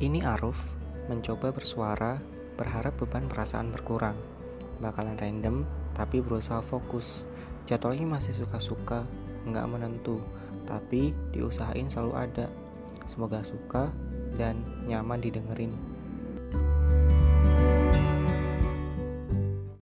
Ini Aruf mencoba bersuara, berharap beban perasaan berkurang. Bakalan random, tapi berusaha fokus. Jadwalnya masih suka-suka, nggak menentu, tapi diusahain selalu ada. Semoga suka dan nyaman didengerin.